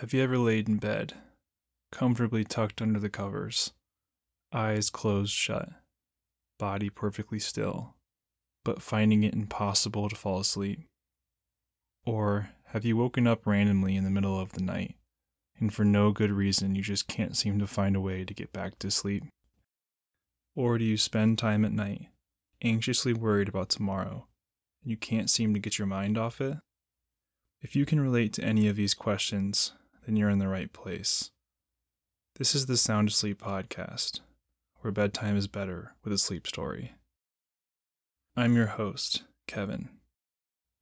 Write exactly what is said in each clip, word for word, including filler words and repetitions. Have you ever laid in bed, comfortably tucked under the covers, eyes closed shut, body perfectly still, but finding it impossible to fall asleep? Or have you woken up randomly in the middle of the night, and for no good reason you just can't seem to find a way to get back to sleep? Or do you spend time at night, anxiously worried about tomorrow, and you can't seem to get your mind off it? If you can relate to any of these questions, then you're in the right place. This is the Sound to Sleep Podcast, where bedtime is better with a sleep story. I'm your host, Kevin.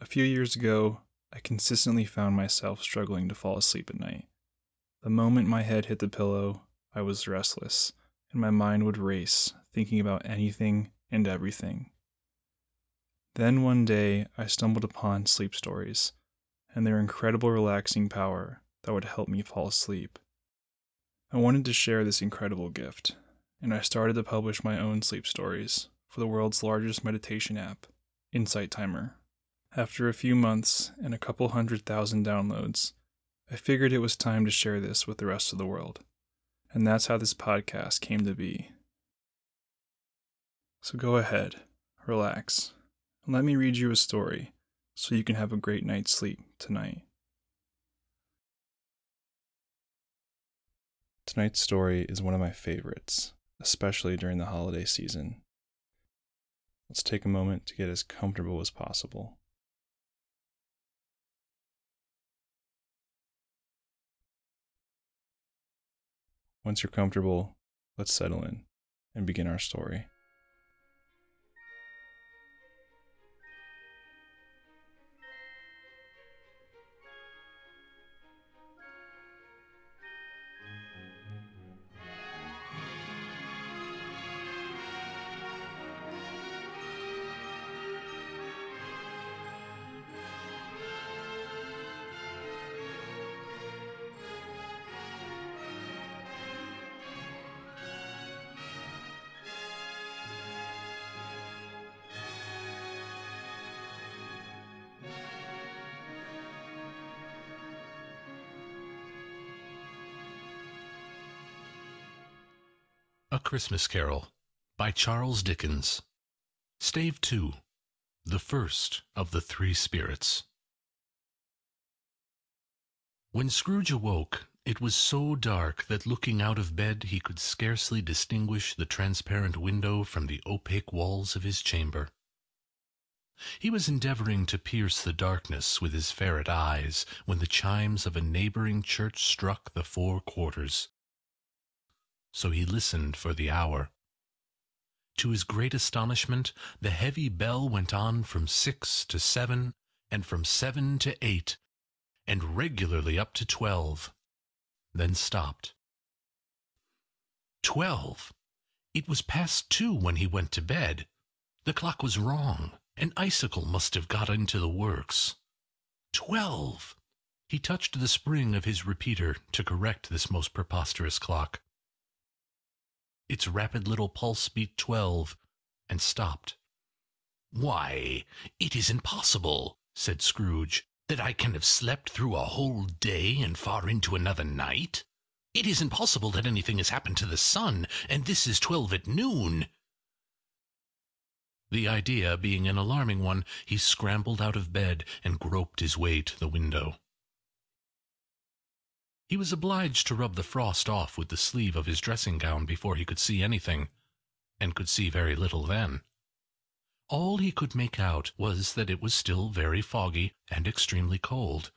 A few years ago, I consistently found myself struggling to fall asleep at night. The moment my head hit the pillow, I was restless, and my mind would race, thinking about anything and everything. Then one day, I stumbled upon sleep stories, and their incredible relaxing power that would help me fall asleep. I wanted to share this incredible gift, and I started to publish my own sleep stories for the world's largest meditation app, Insight Timer. After a few months and a couple hundred thousand downloads, I figured it was time to share this with the rest of the world, and that's how this podcast came to be. So go ahead, relax, and let me read you a story so you can have a great night's sleep tonight. Tonight's story is one of my favorites, especially during the holiday season. Let's take a moment to get as comfortable as possible. Once you're comfortable, let's settle in and begin our story. A Christmas Carol by Charles Dickens. Stave two, The First of the Three Spirits. When Scrooge awoke, it was so dark that looking out of bed he could scarcely distinguish the transparent window from the opaque walls of his chamber. He was endeavoring to pierce the darkness with his ferret eyes when the chimes of a neighboring church struck the four quarters. So he listened for the hour. To his great astonishment, the heavy bell went on from six to seven, and from seven to eight, and regularly up to twelve, then stopped. Twelve! It was past two when he went to bed. The clock was wrong. An icicle must have got into the works. Twelve! He touched the spring of his repeater to correct this most preposterous clock. Its rapid little pulse beat twelve, and stopped. "Why, it is impossible," said Scrooge, "that I can have slept through a whole day and far into another night. It is impossible that anything has happened to the sun, and this is twelve at noon." The idea being an alarming one, he scrambled out of bed and groped his way to the window. He was obliged to rub the frost off with the sleeve of his dressing-gown before he could see anything, and could see very little then. All he could make out was that it was still very foggy and extremely cold,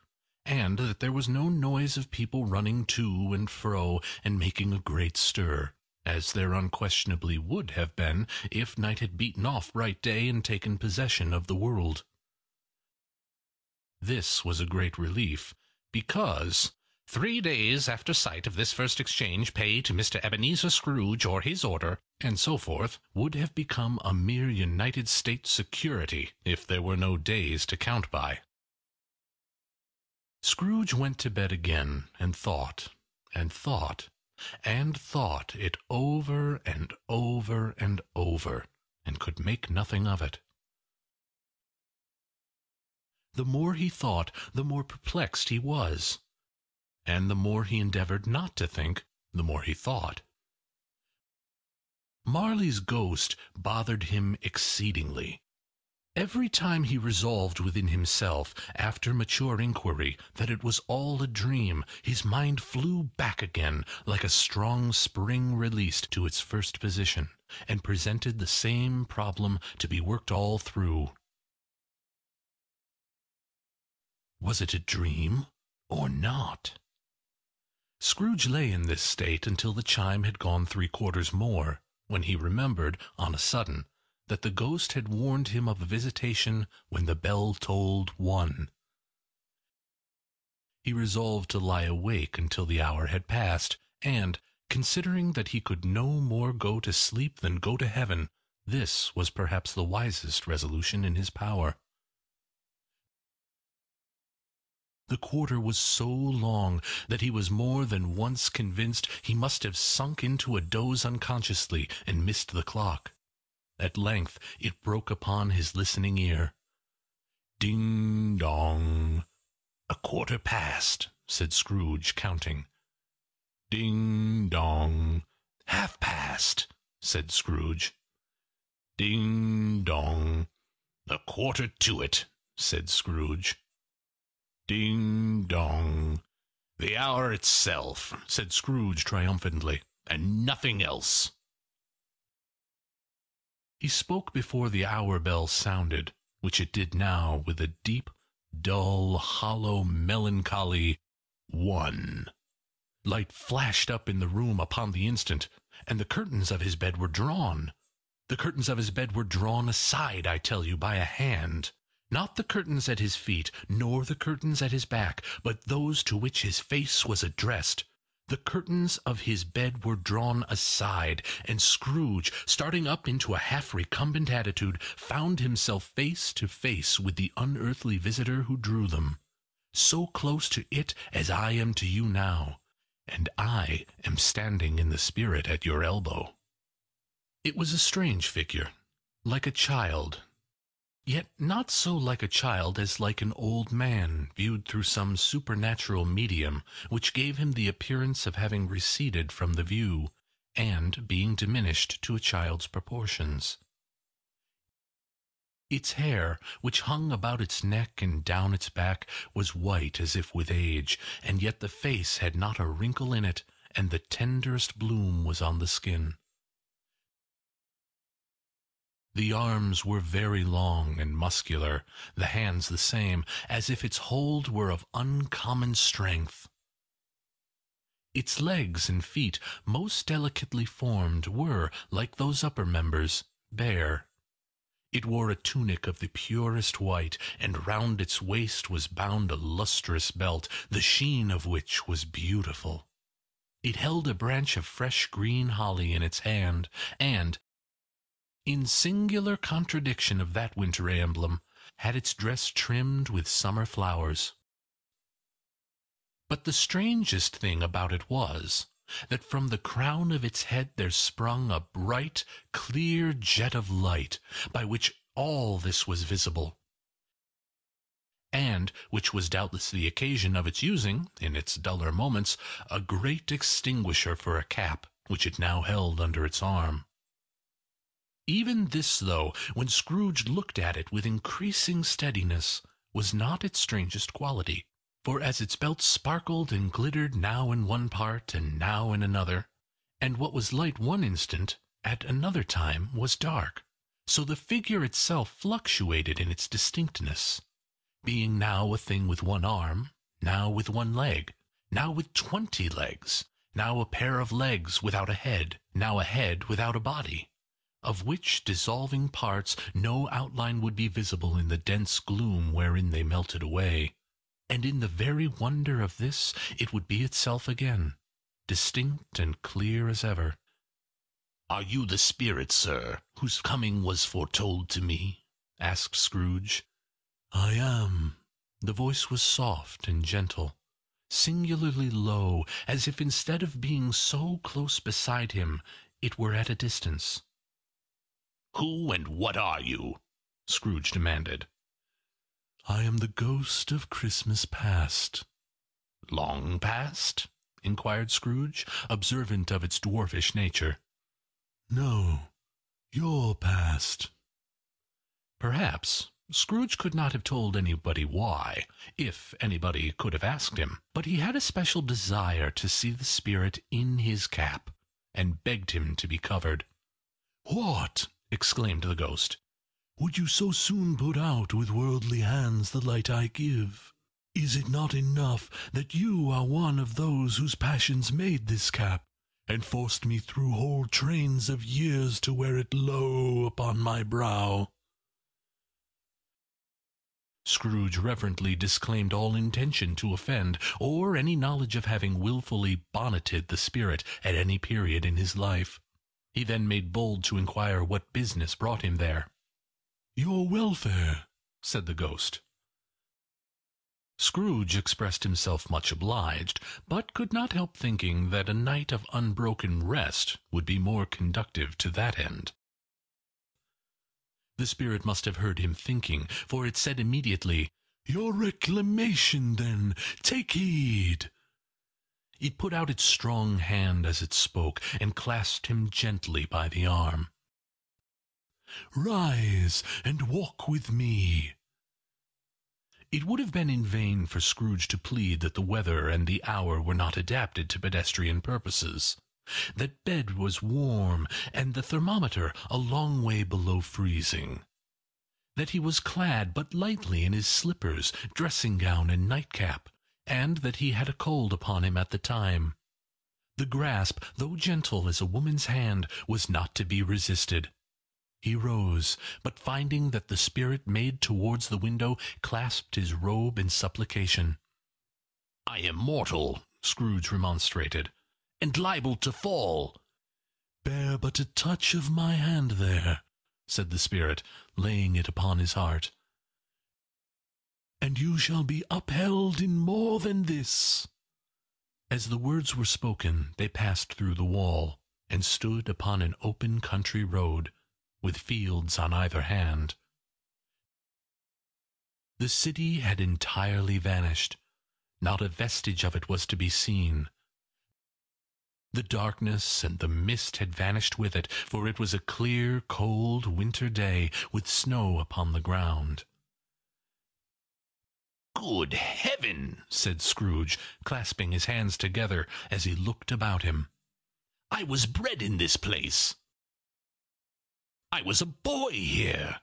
and that there was no noise of people running to and fro and making a great stir, as there unquestionably would have been if night had beaten off bright day and taken possession of the world. This was a great relief, because Three days after sight of this first exchange pay to Mister Ebenezer Scrooge or his order, and so forth, would have become a mere United States security if there were no days to count by. Scrooge went to bed again and thought, and thought, and thought it over and over and over, and could make nothing of it. The more he thought, the more perplexed he was. and the more he endeavored not to think, the more he thought. Marley's ghost bothered him exceedingly. Every time he resolved within himself, after mature inquiry, that it was all a dream, his mind flew back again, like a strong spring released, to its first position, and presented the same problem to be worked all through. Was it a dream or not? Scrooge lay in this state until the chime had gone three quarters more, when he remembered, on a sudden, that the ghost had warned him of a visitation when the bell tolled one. He resolved to lie awake until the hour had passed, and, considering that he could no more go to sleep than go to heaven, this was perhaps the wisest resolution in his power. The quarter was so long that he was more than once convinced he must have sunk into a doze unconsciously and missed the clock. At length it broke upon his listening ear. "Ding dong! A quarter past," said Scrooge, counting. "Ding dong! Half past," said Scrooge. "Ding dong! A quarter to it," said Scrooge. "Ding dong! The hour itself," said Scrooge triumphantly, "and nothing else." He spoke before the hour bell sounded, which it did now with a deep, dull, hollow, melancholy one. Light flashed up in the room upon the instant, and the curtains of his bed were drawn. The curtains of his bed were drawn aside, I tell you, by a hand. Not the curtains at his feet, nor the curtains at his back, but those to which his face was addressed. The curtains of his bed were drawn aside, and Scrooge, starting up into a half-recumbent attitude, found himself face to face with the unearthly visitor who drew them, so close to it as I am to you now, and I am standing in the spirit at your elbow. It was a strange figure, like a child, yet not so like a child as like an old man viewed through some supernatural medium, which gave him the appearance of having receded from the view, and being diminished to a child's proportions. Its hair, which hung about its neck and down its back, was white as if with age, and yet the face had not a wrinkle in it, and the tenderest bloom was on the skin. The arms were very long and muscular, the hands the same, as if its hold were of uncommon strength. Its legs and feet, most delicately formed, were, like those upper members, bare. It wore a tunic of the purest white, and round its waist was bound a lustrous belt, the sheen of which was beautiful. It held a branch of fresh green holly in its hand, and, in singular contradiction of that winter emblem, had its dress trimmed with summer flowers. But the strangest thing about it was, that from the crown of its head there sprung a bright, clear jet of light, by which all this was visible, and which was doubtless the occasion of its using, in its duller moments, a great extinguisher for a cap, which it now held under its arm. Even this, though, when Scrooge looked at it with increasing steadiness, was not its strangest quality, for as its belt sparkled and glittered now in one part and now in another, and what was light one instant at another time was dark, so the figure itself fluctuated in its distinctness, being now a thing with one arm, now with one leg, now with twenty legs, now a pair of legs without a head, now a head without a body, of which dissolving parts no outline would be visible in the dense gloom wherein they melted away, and in the very wonder of this it would be itself again, distinct and clear as ever. "Are you the spirit, sir, whose coming was foretold to me?" asked Scrooge. "I am." The voice was soft and gentle, singularly low, as if instead of being so close beside him, it were at a distance. "Who and what are you?" Scrooge demanded. "I am the ghost of Christmas past. "Long past?" inquired Scrooge, observant of its dwarfish nature. "No, your past." Perhaps Scrooge could not have told anybody why, if anybody could have asked him, but he had a special desire to see the spirit in his cap, and begged him to be covered. "What!" exclaimed the ghost. "Would you so soon put out with worldly hands the light I give? Is it not enough that you are one of those whose passions made this cap, and forced me through whole trains of years to wear it low upon my brow?" Scrooge reverently disclaimed all intention to offend, or any knowledge of having wilfully bonneted the spirit at any period in his life. He then made bold to inquire what business brought him there. "Your welfare," said the ghost. Scrooge expressed himself much obliged, but could not help thinking that a night of unbroken rest would be more conducive to that end. The spirit must have heard him thinking, for it said immediately, "Your reclamation, then, take heed." It put out its strong hand as it spoke, and clasped him gently by the arm. "Rise and walk with me." It would have been in vain for Scrooge to plead that the weather and the hour were not adapted to pedestrian purposes, that bed was warm and the thermometer a long way below freezing, that he was clad but lightly in his slippers, dressing-gown, and nightcap, and that he had a cold upon him at the time. The grasp, though gentle as a woman's hand, was not to be resisted. He rose, but finding that the spirit made towards the window, clasped his robe in supplication. "I am mortal," Scrooge remonstrated, "and liable to fall." "Bear but a touch of my hand there," said the spirit, laying it upon his heart, "and you shall be upheld in more than this." As the words were spoken, they passed through the wall, and stood upon an open country road, with fields on either hand. The city had entirely vanished. Not a vestige of it was to be seen. The darkness and the mist had vanished with it, for it was a clear, cold winter day, with snow upon the ground. "Good heaven!" said Scrooge, clasping his hands together as he looked about him. "I was bred in this place. I was a boy here."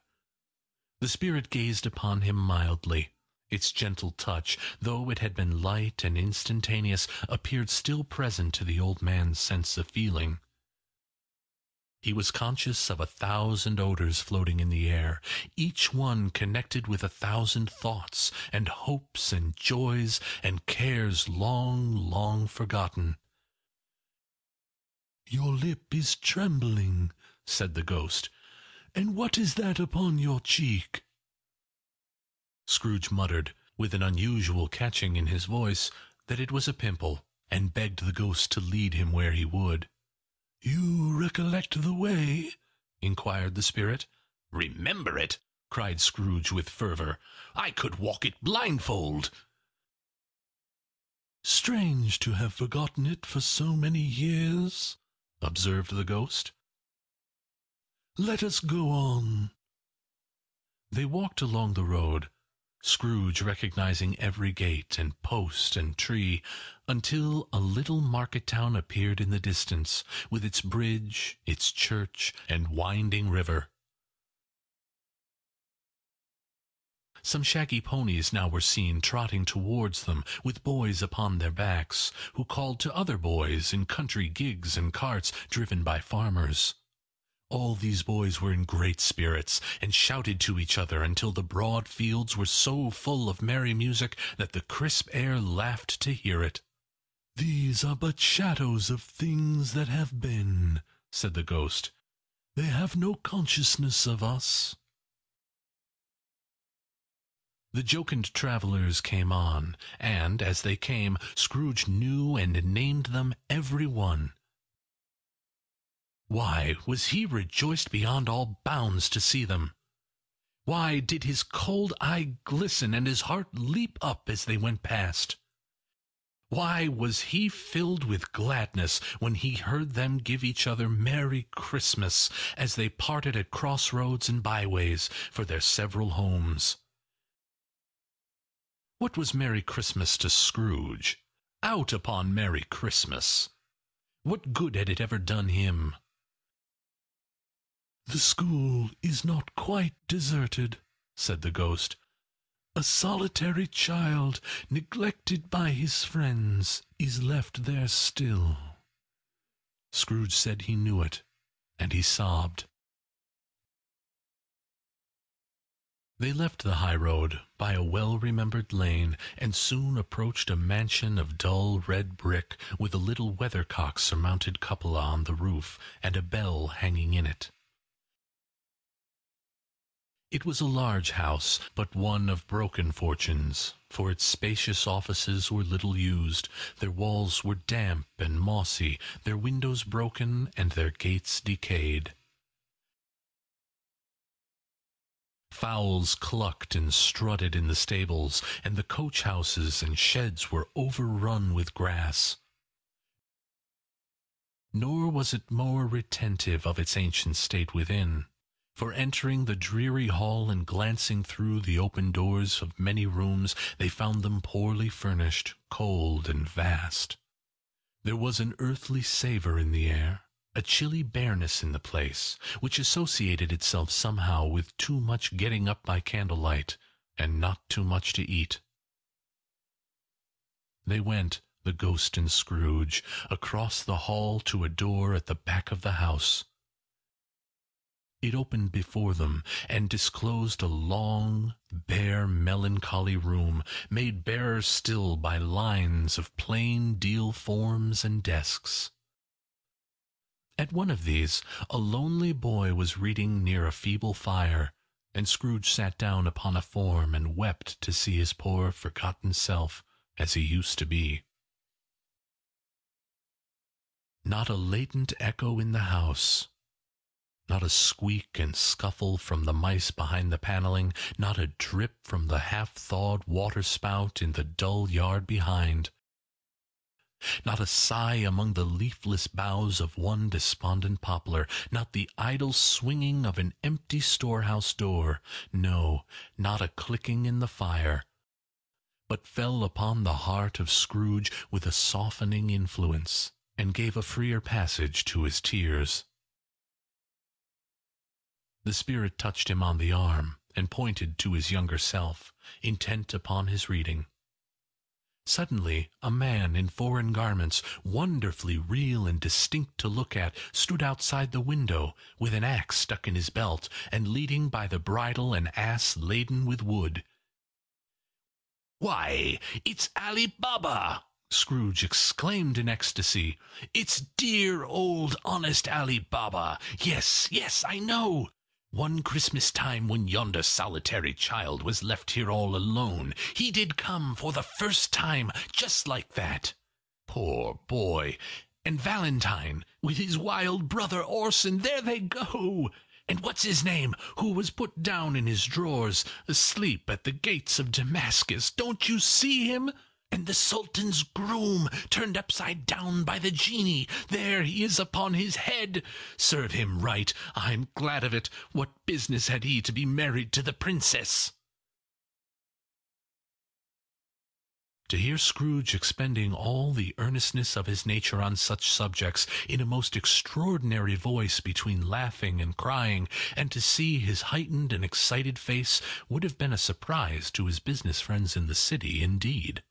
The spirit gazed upon him mildly. Its gentle touch, though it had been light and instantaneous, appeared still present to the old man's sense of feeling. He was conscious of a thousand odors floating in the air, each one connected with a thousand thoughts, and hopes, and joys, and cares long, long forgotten. "Your lip is trembling," said the ghost. "And what is that upon your cheek?" Scrooge muttered, with an unusual catching in his voice, that it was a pimple, and begged the ghost to lead him where he would. "You recollect the way?" inquired the spirit. "Remember it!" cried Scrooge with fervor. "I could walk it blindfold." "Strange to have forgotten it for so many years," observed the ghost. "Let us go on." They walked along the road, Scrooge recognizing every gate and post and tree, until a little market town appeared in the distance, with its bridge, its church, and winding river. Some shaggy ponies now were seen trotting towards them, with boys upon their backs, who called to other boys in country gigs and carts driven by farmers. All these boys were in great spirits, and shouted to each other until the broad fields were so full of merry music that the crisp air laughed to hear it. "These are but shadows of things that have been," said the ghost. "They have no consciousness of us." The jocund travellers came on, and, as they came, Scrooge knew and named them every one. Why was he rejoiced beyond all bounds to see them? Why did his cold eye glisten and his heart leap up as they went past? Why was he filled with gladness when he heard them give each other Merry Christmas as they parted at crossroads and byways for their several homes? What was Merry Christmas to Scrooge? Out upon Merry Christmas! What good had it ever done him? "The school is not quite deserted," said the ghost. "A solitary child, neglected by his friends, is left there still." Scrooge said he knew it, and he sobbed. They left the high road by a well-remembered lane, and soon approached a mansion of dull red brick, with a little weathercock surmounted cupola on the roof, and a bell hanging in it. It was a large house, but one of broken fortunes, for its spacious offices were little used, their walls were damp and mossy, their windows broken, and their gates decayed. Fowls clucked and strutted in the stables, and the coach-houses and sheds were overrun with grass. Nor was it more retentive of its ancient state within. For entering the dreary hall and glancing through the open doors of many rooms, they found them poorly furnished, cold and vast. There was an earthly savour in the air, a chilly bareness in the place, which associated itself somehow with too much getting up by candlelight, and not too much to eat. They went, the ghost and Scrooge, across the hall to a door at the back of the house. It opened before them, and disclosed a long, bare, melancholy room, made barer still by lines of plain deal forms and desks. At one of these, a lonely boy was reading near a feeble fire, and Scrooge sat down upon a form and wept to see his poor, forgotten self as he used to be. Not a latent echo in the house. Not a squeak and scuffle from the mice behind the panelling, not a drip from the half-thawed waterspout in the dull yard behind, not a sigh among the leafless boughs of one despondent poplar, not the idle swinging of an empty storehouse door, no, not a clicking in the fire, but fell upon the heart of Scrooge with a softening influence, and gave a freer passage to his tears. The spirit touched him on the arm, and pointed to his younger self, intent upon his reading. Suddenly a man in foreign garments, wonderfully real and distinct to look at, stood outside the window, with an axe stuck in his belt, and leading by the bridle an ass laden with wood. "Why, it's Ali Baba!" Scrooge exclaimed in ecstasy. "It's dear old honest Ali Baba! Yes, yes, I know! One Christmas time when yonder solitary child was left here all alone, he did come for the first time just like that. Poor boy! And Valentine, with his wild brother Orson, there they go! And what's his name, who was put down in his drawers, asleep at the gates of Damascus, don't you see him? And the Sultan's groom, turned upside down by the genie, there he is upon his head. Serve him right, I'm glad of it. What business had he to be married to the princess?" To hear Scrooge expending all the earnestness of his nature on such subjects, in a most extraordinary voice between laughing and crying, and to see his heightened and excited face, would have been a surprise to his business friends in the city, indeed.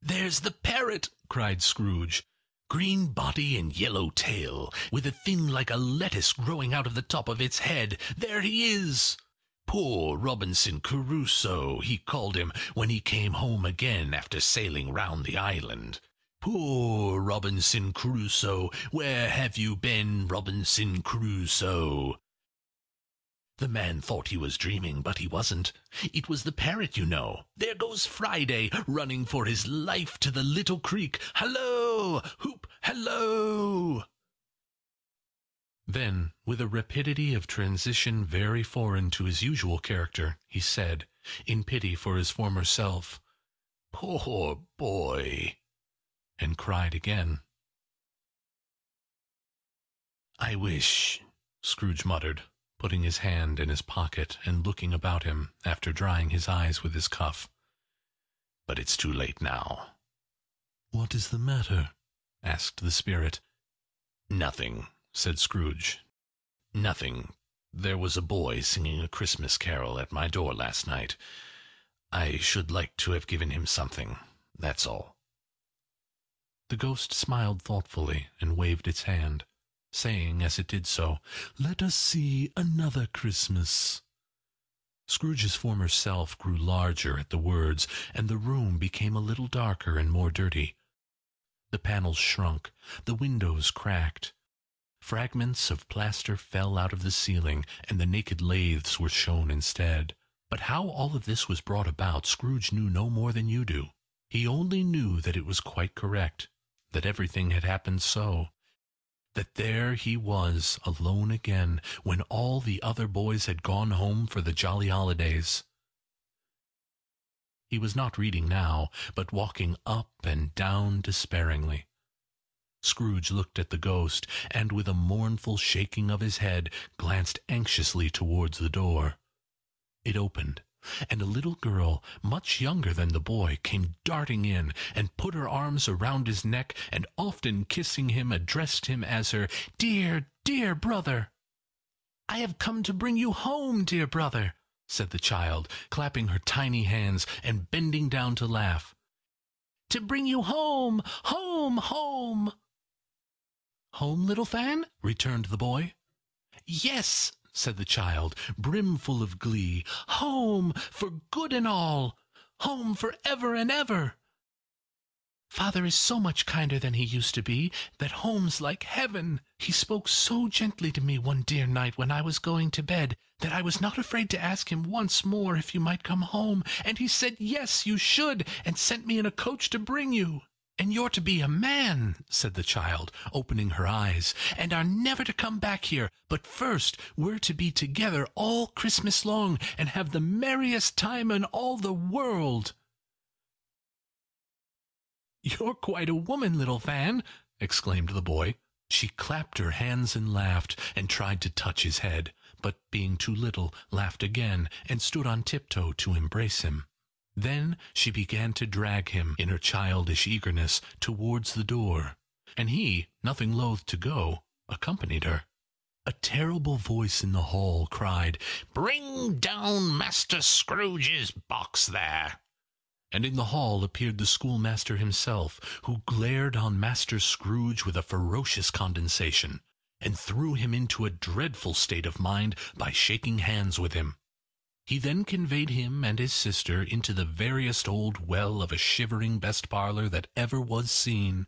"There's the parrot!" cried Scrooge. "Green body and yellow tail, with a thing like a lettuce growing out of the top of its head. There he is! Poor Robinson Crusoe, he called him, when he came home again after sailing round the island. Poor Robinson Crusoe, where have you been, Robinson Crusoe?" The man thought he was dreaming, but he wasn't. It was the parrot, you know. There goes Friday, running for his life to the little creek. Hallo! Hoop! Hallo! Then, with a rapidity of transition very foreign to his usual character, he said, in pity for his former self, "Poor boy!" and cried again. "I wish," Scrooge muttered, putting his hand in his pocket and looking about him after drying his eyes with his cuff. "But it's too late now." "What is the matter?" asked the spirit. "Nothing," said Scrooge. "Nothing. There was a boy singing a Christmas carol at my door last night. I should like to have given him something, that's all." The ghost smiled thoughtfully and waved its hand, saying as it did so, "Let us see another Christmas." Scrooge's former self grew larger at the words, and the room became a little darker and more dirty. The panels shrunk, the windows cracked. Fragments of plaster fell out of the ceiling, and the naked laths were shown instead. But how all of this was brought about, Scrooge knew no more than you do. He only knew that it was quite correct, that everything had happened so. That there he was, alone again, when all the other boys had gone home for the jolly holidays. He was not reading now, but walking up and down despairingly. Scrooge looked at the ghost, and with a mournful shaking of his head, glanced anxiously towards the door. It opened, and a little girl, much younger than the boy, came darting in, and put her arms around his neck, and often kissing him, addressed him as her "Dear, dear brother." "I have come to bring you home, dear brother," said the child, clapping her tiny hands, and bending down to laugh. "To bring you home, home, home." "Home, little Fan?" returned the boy. "Yes," said the child, brimful of glee. "Home, for good and all. Home for ever and ever. Father is so much kinder than he used to be, that home's like heaven. He spoke so gently to me one dear night when I was going to bed, that I was not afraid to ask him once more if you might come home, and he said yes, you should, and sent me in a coach to bring you. And you're to be a man," said the child, opening her eyes, "and are never to come back here, but first we're to be together all Christmas long, and have the merriest time in all the world." "You're quite a woman, little Fan," exclaimed the boy. She clapped her hands and laughed, and tried to touch his head, but being too little, laughed again, and stood on tiptoe to embrace him. Then she began to drag him, in her childish eagerness, towards the door, and he, nothing loath to go, accompanied her. A terrible voice in the hall cried, "Bring down Master Scrooge's box there!" And in the hall appeared the schoolmaster himself, who glared on Master Scrooge with a ferocious condescension, and threw him into a dreadful state of mind by shaking hands with him. He then conveyed him and his sister into the veriest old well of a shivering best parlour that ever was seen,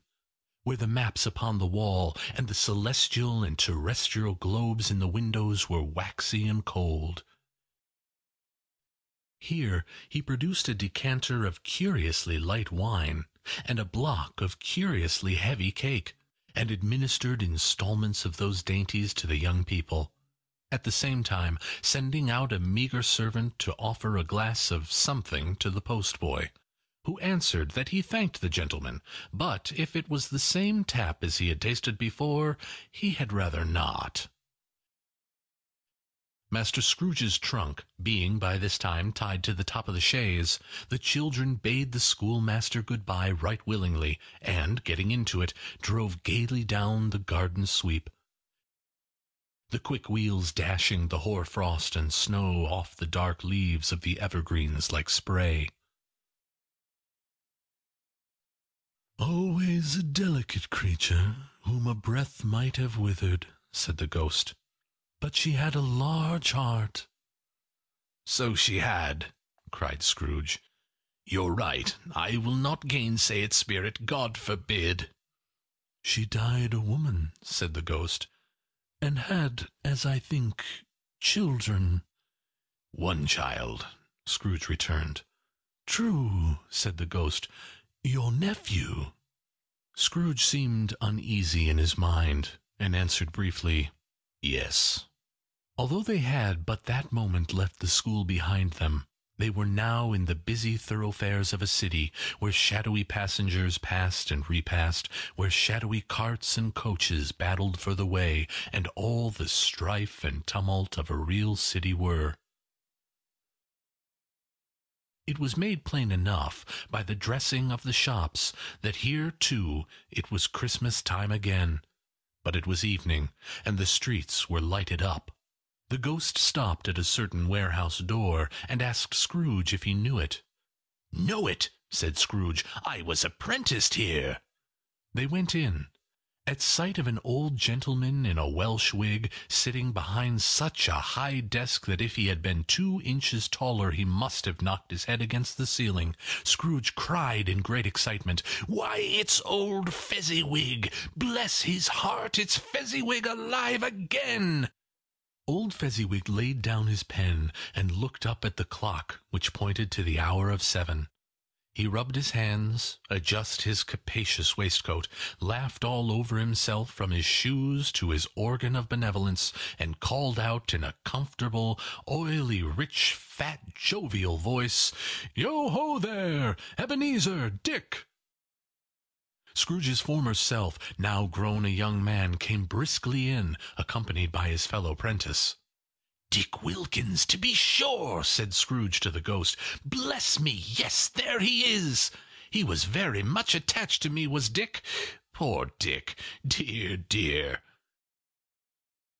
where the maps upon the wall and the celestial and terrestrial globes in the windows were waxy and cold. Here he produced a decanter of curiously light wine, and a block of curiously heavy cake, and administered instalments of those dainties to the young people, at the same time sending out a meagre servant to offer a glass of something to the postboy, who answered that he thanked the gentleman, but if it was the same tap as he had tasted before, he had rather not. Master Scrooge's trunk being by this time tied to the top of the chaise, the children bade the schoolmaster good-bye right willingly, and, getting into it, drove gaily down the garden sweep, the quick wheels dashing the hoar-frost and snow off the dark leaves of the evergreens like spray. "Always a delicate creature, whom a breath might have withered," said the ghost, "but she had a large heart." "So she had," cried Scrooge. "You're right. I will not gainsay it, spirit, God forbid." "She died a woman," said the ghost, "and had, as I think, children." "One child," Scrooge returned. "True," said the ghost, "your nephew." Scrooge seemed uneasy in his mind, and answered briefly, "Yes." Although they had but that moment left the school behind them, They were now in the busy thoroughfares of a city, where shadowy passengers passed and repassed, where shadowy carts and coaches battled for the way, and all the strife and tumult of a real city were. It was made plain enough by the dressing of the shops that here, too, it was Christmas time again. But it was evening, and the streets were lighted up. The ghost stopped at a certain warehouse door and asked Scrooge if he knew it. "Know it," said Scrooge. "I was apprenticed here." They went in. At sight of an old gentleman in a Welsh wig sitting behind such a high desk that if he had been two inches taller he must have knocked his head against the ceiling, Scrooge cried in great excitement, "Why, it's old Fezziwig! Bless his heart, it's Fezziwig alive again!" Old Fezziwig laid down his pen and looked up at the clock, which pointed to the hour of seven. He rubbed his hands, adjusted his capacious waistcoat, laughed all over himself from his shoes to his organ of benevolence, and called out in a comfortable, oily, rich, fat, jovial voice, "Yo-ho there, Ebenezer, Dick!" Scrooge's former self, now grown a young man, came briskly in, accompanied by his fellow prentice. "Dick Wilkins, to be sure," said Scrooge to the ghost. "Bless me, yes, there he is. He was very much attached to me, was Dick. Poor Dick, dear, dear."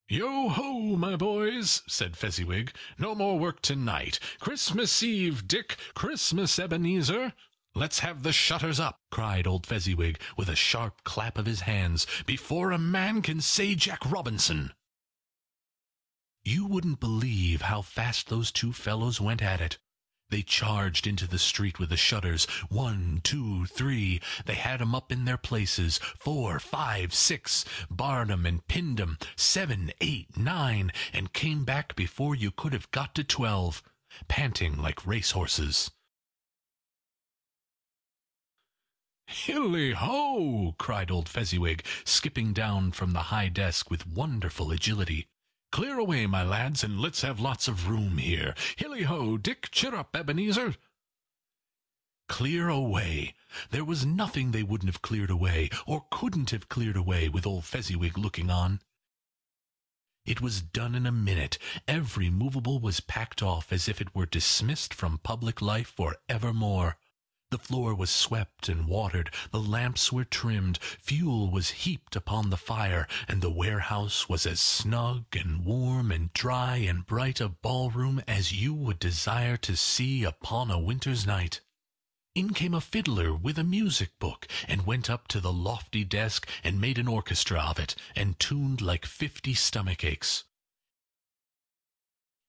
"Yo-ho, my boys," said Fezziwig. "No more work to-night. Christmas Eve, Dick, Christmas, Ebenezer." "Let's have the shutters up," cried old Fezziwig, with a sharp clap of his hands, "before a man can say Jack Robinson." You wouldn't believe how fast those two fellows went at it. They charged into the street with the shutters. One, two, three. They had 'em up in their places. Four, five, six. Barred 'em and pinned 'em. Seven, eight, nine. And came back before you could have got to twelve, panting like racehorses. "Hilly-ho!" cried old Fezziwig, skipping down from the high desk with wonderful agility. "Clear away, my lads, and let's have lots of room here. Hilly-ho, Dick, cheer up, Ebenezer." Clear away! There was nothing they wouldn't have cleared away, or couldn't have cleared away, with old Fezziwig looking on. It was done in a minute. Every movable was packed off as if it were dismissed from public life for evermore. The floor was swept and watered, the lamps were trimmed, fuel was heaped upon the fire, and the warehouse was as snug and warm and dry and bright a ballroom as you would desire to see upon a winter's night. In came a fiddler with a music book, and went up to the lofty desk and made an orchestra of it, and tuned like fifty stomach aches.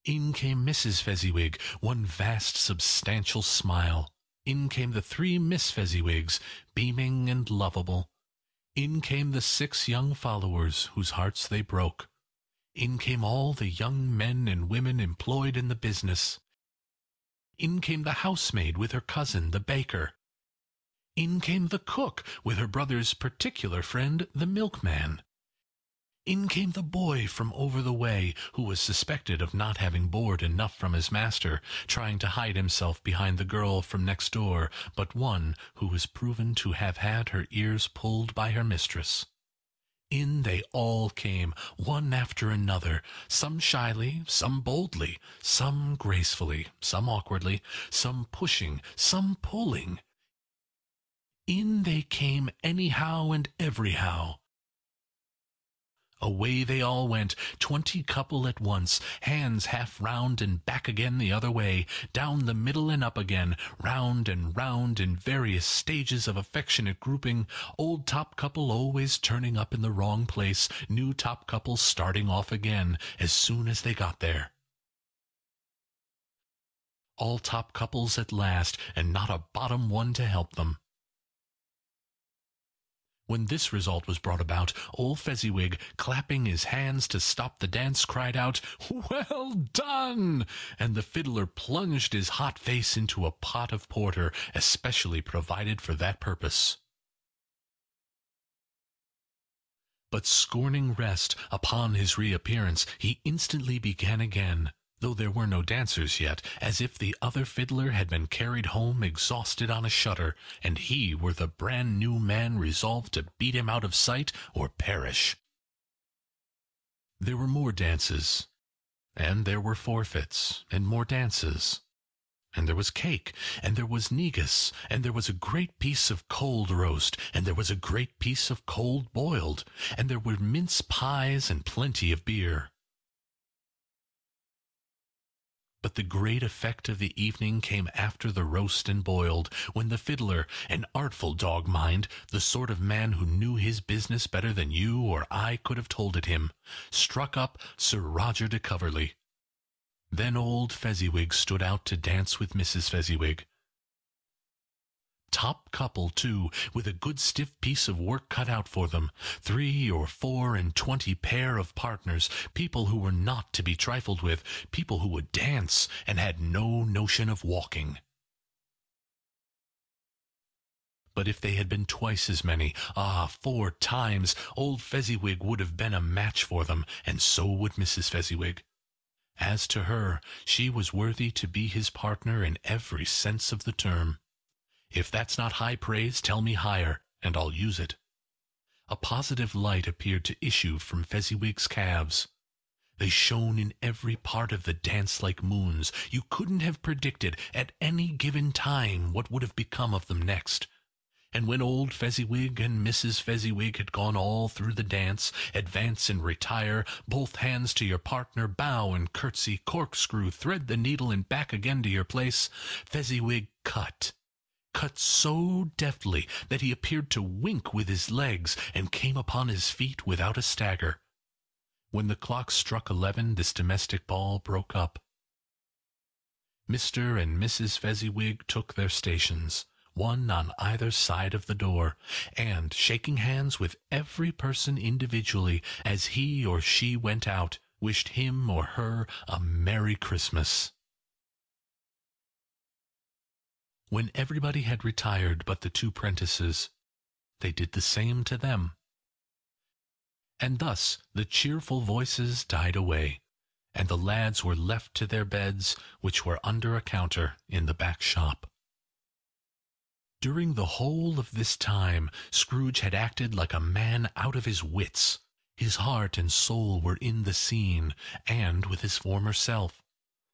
In came Missus Fezziwig, one vast substantial smile. In came the three Miss Fezziwigs, beaming and lovable. In came the six young followers, whose hearts they broke. In came all the young men and women employed in the business. In came the housemaid with her cousin, the baker. In came the cook with her brother's particular friend, the milkman. In came the boy from over the way, who was suspected of not having board enough from his master, trying to hide himself behind the girl from next door, but one who was proven to have had her ears pulled by her mistress. In they all came, one after another, some shyly, some boldly, some gracefully, some awkwardly, some pushing, some pulling. In they came anyhow and everyhow. Away they all went, twenty couple at once, hands half round and back again the other way, down the middle and up again, round and round in various stages of affectionate grouping, old top couple always turning up in the wrong place, new top couple starting off again as soon as they got there. All top couples at last, and not a bottom one to help them. When this result was brought about, old Fezziwig, clapping his hands to stop the dance, cried out, "Well done!" and the fiddler plunged his hot face into a pot of porter, especially provided for that purpose. But scorning rest, upon his reappearance, he instantly began again. though there were no dancers yet, as if the other fiddler had been carried home exhausted on a shutter, and he were the brand-new man resolved to beat him out of sight or perish. There were more dances, and there were forfeits, and more dances, and there was cake, and there was negus, and there was a great piece of cold roast, and there was a great piece of cold boiled, and there were mince pies and plenty of beer. But the great effect of the evening came after the roast and boiled, when the fiddler, an artful dog mind, the sort of man who knew his business better than you or I could have told it him, struck up Sir Roger de Coverley. Then old Fezziwig stood out to dance with Missus Fezziwig. Top couple, too, with a good stiff piece of work cut out for them, three or four and twenty pair of partners, people who were not to be trifled with, people who would dance and had no notion of walking. But if they had been twice as many, ah, four times, old Fezziwig would have been a match for them, and so would Missus Fezziwig. As to her, she was worthy to be his partner in every sense of the term. If that's not high praise, tell me higher, and I'll use it. A positive light appeared to issue from Fezziwig's calves. They shone in every part of the dance like moons. You couldn't have predicted at any given time what would have become of them next. And when old Fezziwig and Missus Fezziwig had gone all through the dance, advance and retire, both hands to your partner, bow and curtsy, corkscrew, thread the needle and back again to your place, Fezziwig cut. cut so deftly that he appeared to wink with his legs and came upon his feet without a stagger. When the clock struck eleven, this domestic ball broke up. Mister and Missus Fezziwig took their stations, one on either side of the door, and, shaking hands with every person individually as he or she went out, wished him or her a Merry Christmas. When everybody had retired but the two prentices, they did the same to them. And thus the cheerful voices died away, and the lads were left to their beds, which were under a counter in the back shop. During the whole of this time, Scrooge had acted like a man out of his wits. His heart and soul were in the scene, and with his former self.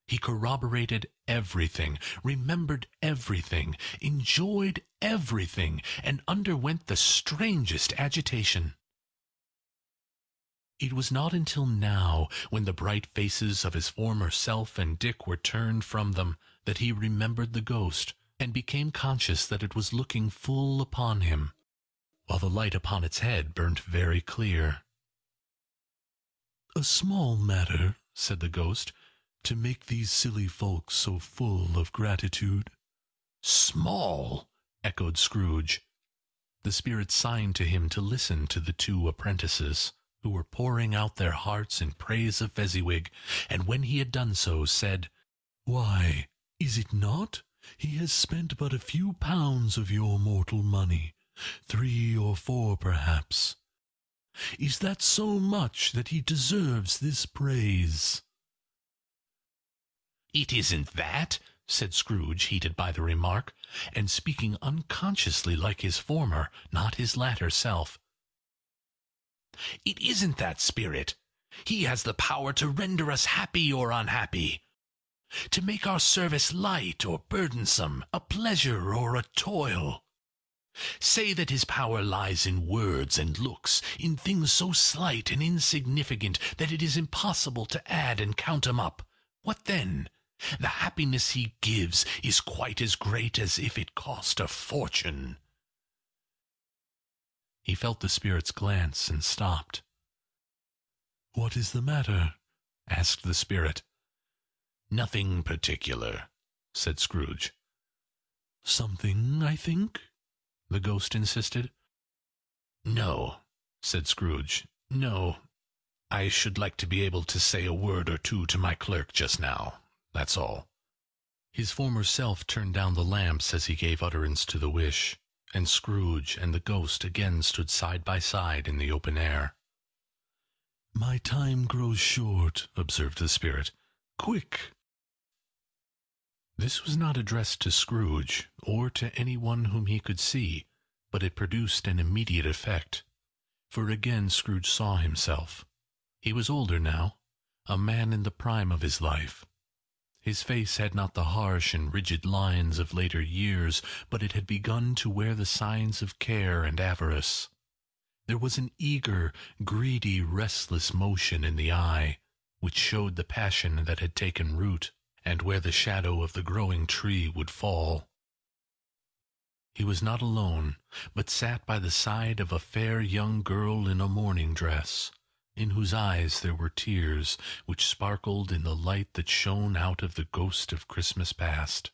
He corroborated everything, remembered everything, enjoyed everything, and underwent the strangest agitation. It was not until now, when the bright faces of his former self and Dick were turned from them, that he remembered the ghost, and became conscious that it was looking full upon him, while the light upon its head burnt very clear. "A small matter," said the ghost, "to make these silly folks so full of gratitude." "Small!" echoed Scrooge. The spirit signed to him to listen to the two apprentices, who were pouring out their hearts in praise of Fezziwig, and when he had done so, said, "Why, is it not? He has spent but a few pounds of your mortal money, three or four perhaps. Is that so much that he deserves this praise?" "It isn't that," said Scrooge, heated by the remark, and speaking unconsciously like his former, not his latter self. "It isn't that, spirit. He has the power to render us happy or unhappy, to make our service light or burdensome, a pleasure or a toil. Say that his power lies in words and looks, in things so slight and insignificant that it is impossible to add and count 'em up. What then? The happiness he gives is quite as great as if it cost a fortune." He felt the spirit's glance and stopped. "What is the matter?" asked the spirit. "Nothing particular," said Scrooge. "Something, I think?" the ghost insisted. "No," said Scrooge, "no. I should like to be able to say a word or two to my clerk just now. That's all." His former self turned down the lamps as he gave utterance to the wish, and Scrooge and the ghost again stood side by side in the open air. "My time grows short," observed the spirit. Quick!" This was not addressed to Scrooge, or to any one whom he could see, but it produced an immediate effect, for again Scrooge saw himself. He was older now, a man in the prime of his life. His face had not the harsh and rigid lines of later years, but it had begun to wear the signs of care and avarice. There was an eager, greedy, restless motion in the eye, which showed the passion that had taken root, and where the shadow of the growing tree would fall. He was not alone, but sat by the side of a fair young girl in a mourning dress, in whose eyes there were tears which sparkled in the light that shone out of the ghost of Christmas past.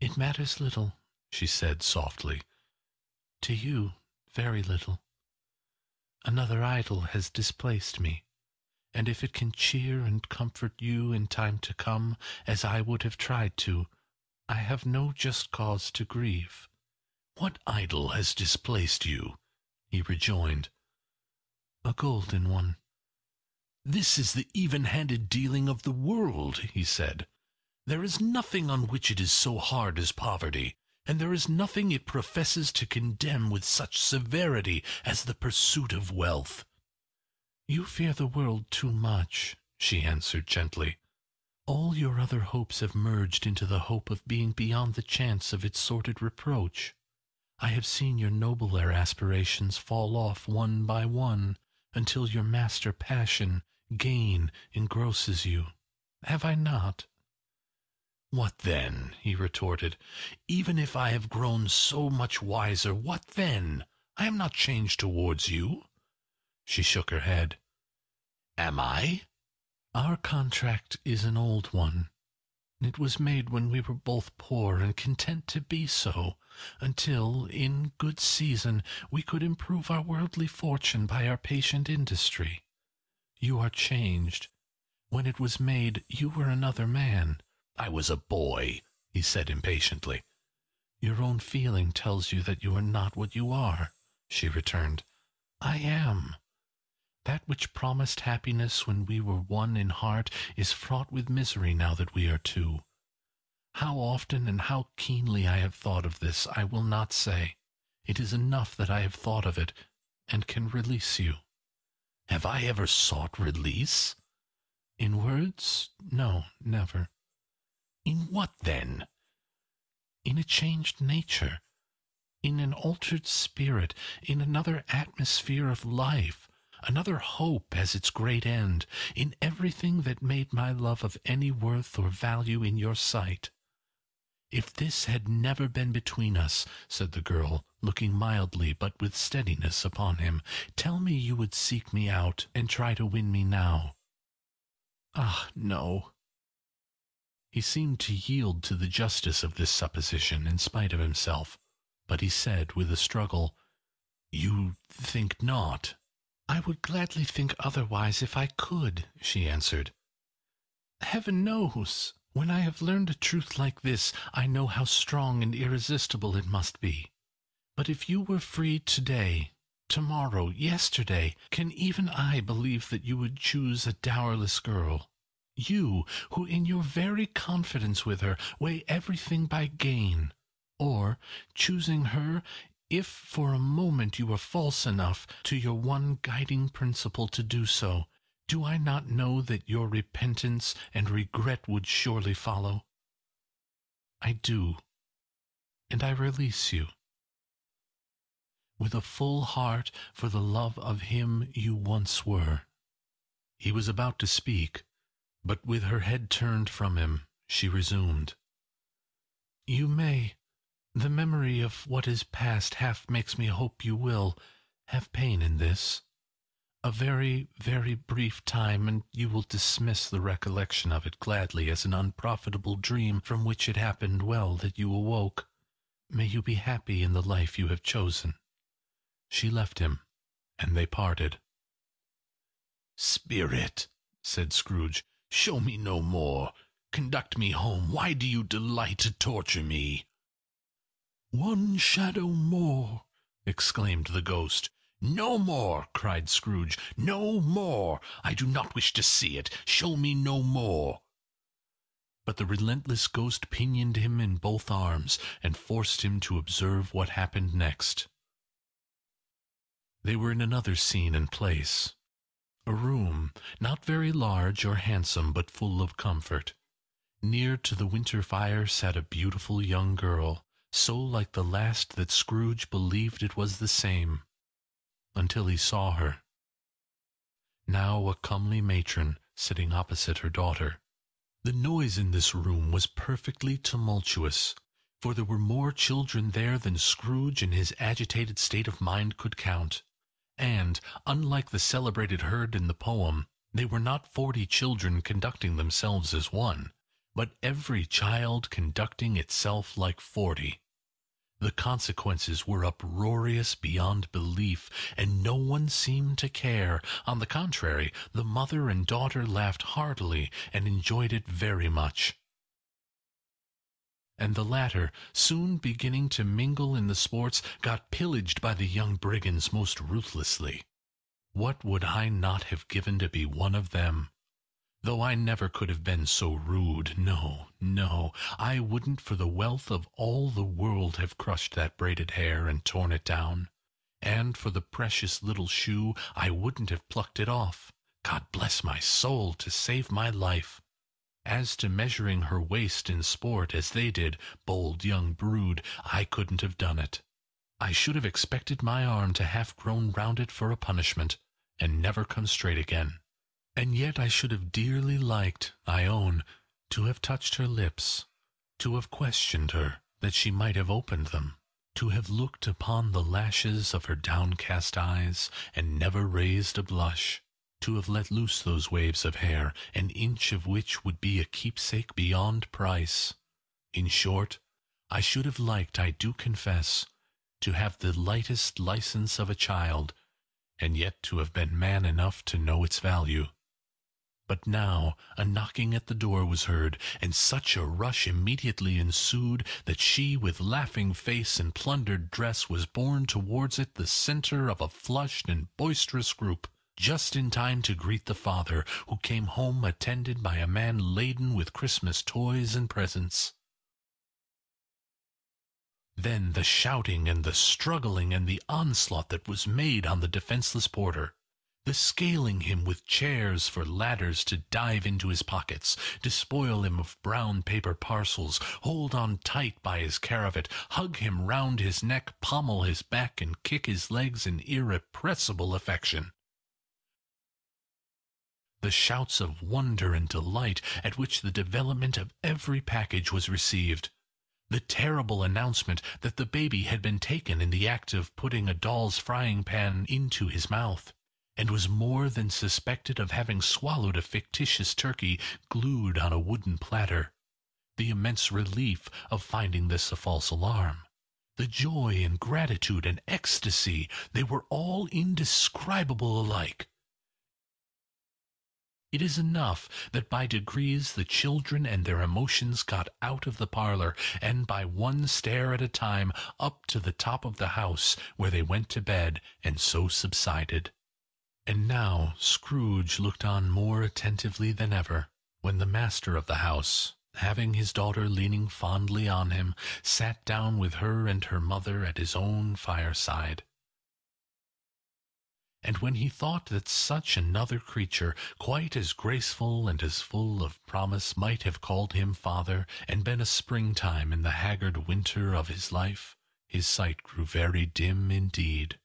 "It matters little," she said softly. "To you, very little. Another idol has displaced me. And if it can cheer and comfort you in time to come, as I would have tried to, I have no just cause to grieve." "What idol has displaced you?" he rejoined. "A golden one." "This is the even-handed dealing of the world," he said. "There is nothing on which it is so hard as poverty, and there is nothing it professes to condemn with such severity as the pursuit of wealth." "You fear the world too much," she answered gently. "All your other hopes have merged into the hope of being beyond the chance of its sordid reproach. I have seen your nobler aspirations fall off one by one, until your master passion, gain, engrosses you. Have I not?" "What then?" he retorted. "Even if I have grown so much wiser, what then? I am not changed towards you." She shook her head. "Am I?" "Our contract is an old one. It was made when we were both poor and content to be so, until, in good season, we could improve our worldly fortune by our patient industry. You are changed. When it was made, you were another man." "I was a boy," he said impatiently. "Your own feeling tells you that you are not what you are," she returned. "I am. That which promised happiness when we were one in heart is fraught with misery now that we are two. How often and how keenly I have thought of this, I will not say. It is enough that I have thought of it, and can release you." "Have I ever sought release?" "In words? No, never." "In what, then?" "In a changed nature, in an altered spirit, in another atmosphere of life. Another hope as its great end, in everything that made my love of any worth or value in your sight." "If this had never been between us," said the girl, looking mildly but with steadiness upon him, "tell me you would seek me out and try to win me now." "Ah, no." He seemed to yield to the justice of this supposition in spite of himself, but he said with a struggle, "You think not?" "I would gladly think otherwise if I could," she answered. "Heaven knows, when I have learned a truth like this, I know how strong and irresistible it must be. But if you were free today, tomorrow, yesterday, can even I believe that you would choose a dowerless girl? You, who in your very confidence with her weigh everything by gain, or, choosing her, if for a moment you are false enough to your one guiding principle to do so, do I not know that your repentance and regret would surely follow? I do, and I release you. With a full heart for the love of him you once were." He was about to speak, but with her head turned from him, she resumed. "You may. The memory of what is past half makes me hope you will have pain in this. A very, very brief time, and you will dismiss the recollection of it gladly as an unprofitable dream from which it happened well that you awoke. May you be happy in the life you have chosen." She left him, and they parted. "Spirit," said Scrooge, "show me no more. Conduct me home. Why do you delight to torture me?" "One shadow more!" exclaimed the ghost. "No more!" cried Scrooge. "No more! I do not wish to see it. Show me no more!" but the relentless ghost pinioned him in both arms and forced him to observe what happened next. They were in another scene and place, a room not very large or handsome, but full of comfort. Near to the winter fire sat a beautiful young girl, so like the last that Scrooge believed it was the same, until he saw her. Now a comely matron, sitting opposite her daughter. The noise in this room was perfectly tumultuous, for there were more children there than Scrooge in his agitated state of mind could count, and, unlike the celebrated herd in the poem, they were not forty children conducting themselves as one, but every child conducting itself like forty. The consequences were uproarious beyond belief, and no one seemed to care. On the contrary, the mother and daughter laughed heartily and enjoyed it very much. And the latter, soon beginning to mingle in the sports, got pillaged by the young brigands most ruthlessly. What would I not have given to be one of them? Though I never could have been so rude, no, no, I wouldn't for the wealth of all the world have crushed that braided hair and torn it down. And for the precious little shoe, I wouldn't have plucked it off. God bless my soul, to save my life. As to measuring her waist in sport as they did, bold young brood, I couldn't have done it. I should have expected my arm to have grown round it for a punishment, and never come straight again. And yet I should have dearly liked, I own, to have touched her lips, to have questioned her, that she might have opened them, to have looked upon the lashes of her downcast eyes, and never raised a blush, to have let loose those waves of hair, an inch of which would be a keepsake beyond price. In short, I should have liked, I do confess, to have the lightest license of a child, and yet to have been man enough to know its value. But now a knocking at the door was heard, and such a rush immediately ensued that she, with laughing face and plundered dress, was borne towards it, the centre of a flushed and boisterous group, just in time to greet the father, who came home attended by a man laden with Christmas toys and presents. Then the shouting and the struggling and the onslaught that was made on the defenceless porter, the scaling him with chairs for ladders to dive into his pockets, despoil him of brown paper parcels, hold on tight by his cravat, hug him round his neck, pommel his back, and kick his legs in irrepressible affection. The shouts of wonder and delight at which the development of every package was received, the terrible announcement that the baby had been taken in the act of putting a doll's frying pan into his mouth, and was more than suspected of having swallowed a fictitious turkey glued on a wooden platter, the immense relief of finding this a false alarm, the joy and gratitude and ecstasy, they were all indescribable alike. It is enough that by degrees the children and their emotions got out of the parlour, and by one stair at a time up to the top of the house, where they went to bed, and so subsided. And now Scrooge looked on more attentively than ever, when the master of the house, having his daughter leaning fondly on him, sat down with her and her mother at his own fireside. And when he thought that such another creature, quite as graceful and as full of promise, might have called him father, and been a springtime in the haggard winter of his life, his sight grew very dim indeed.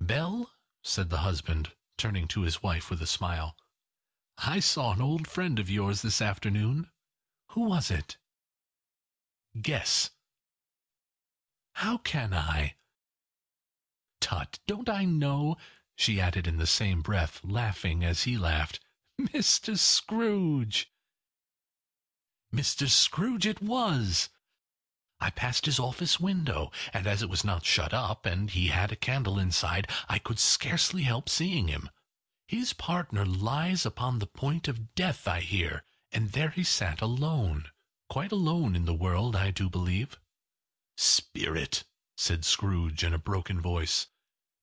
"Belle," said the husband, turning to his wife with a smile, "I saw an old friend of yours this afternoon. Who was it? Guess." "How can I?" "Tut, don't I know?" she added in the same breath, laughing as he laughed. "Mister Scrooge!" "Mister Scrooge it was! I passed his office window, and as it was not shut up, and he had a candle inside, I could scarcely help seeing him. His partner lies upon the point of death, I hear, and there he sat alone, quite alone in the world, I do believe." "Spirit," said Scrooge in a broken voice,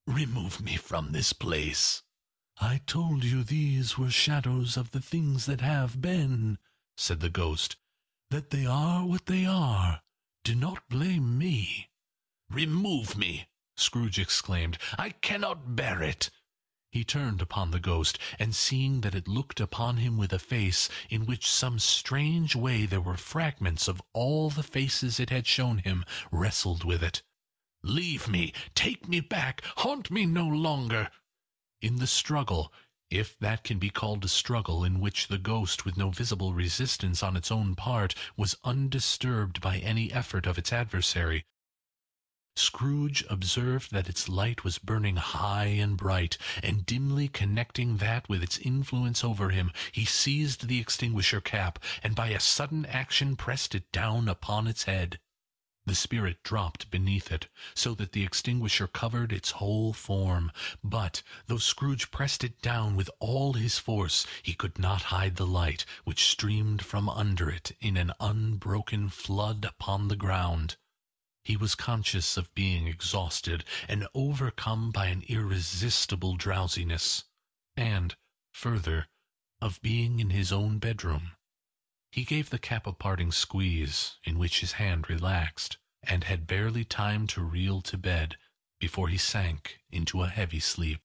"remove me from this place." "I told you these were shadows of the things that have been," said the ghost, that they are what they are. Do not blame me. Remove me, Scrooge exclaimed. I cannot bear it. He turned upon the ghost, and seeing that it looked upon him with a face in which some strange way there were fragments of all the faces it had shown him, wrestled with it. Leave me, take me back, haunt me no longer. In the struggle, if that can be called a struggle, in which the ghost, with no visible resistance on its own part, was undisturbed by any effort of its adversary, Scrooge observed that its light was burning high and bright, and dimly connecting that with its influence over him, he seized the extinguisher cap, and by a sudden action pressed it down upon its head. The spirit dropped beneath it, so that the extinguisher covered its whole form, but, though Scrooge pressed it down with all his force, he could not hide the light, which streamed from under it in an unbroken flood upon the ground. He was conscious of being exhausted and overcome by an irresistible drowsiness, and, further, of being in his own bedroom. He gave the cap a parting squeeze, in which his hand relaxed, and had barely time to reel to bed before he sank into a heavy sleep.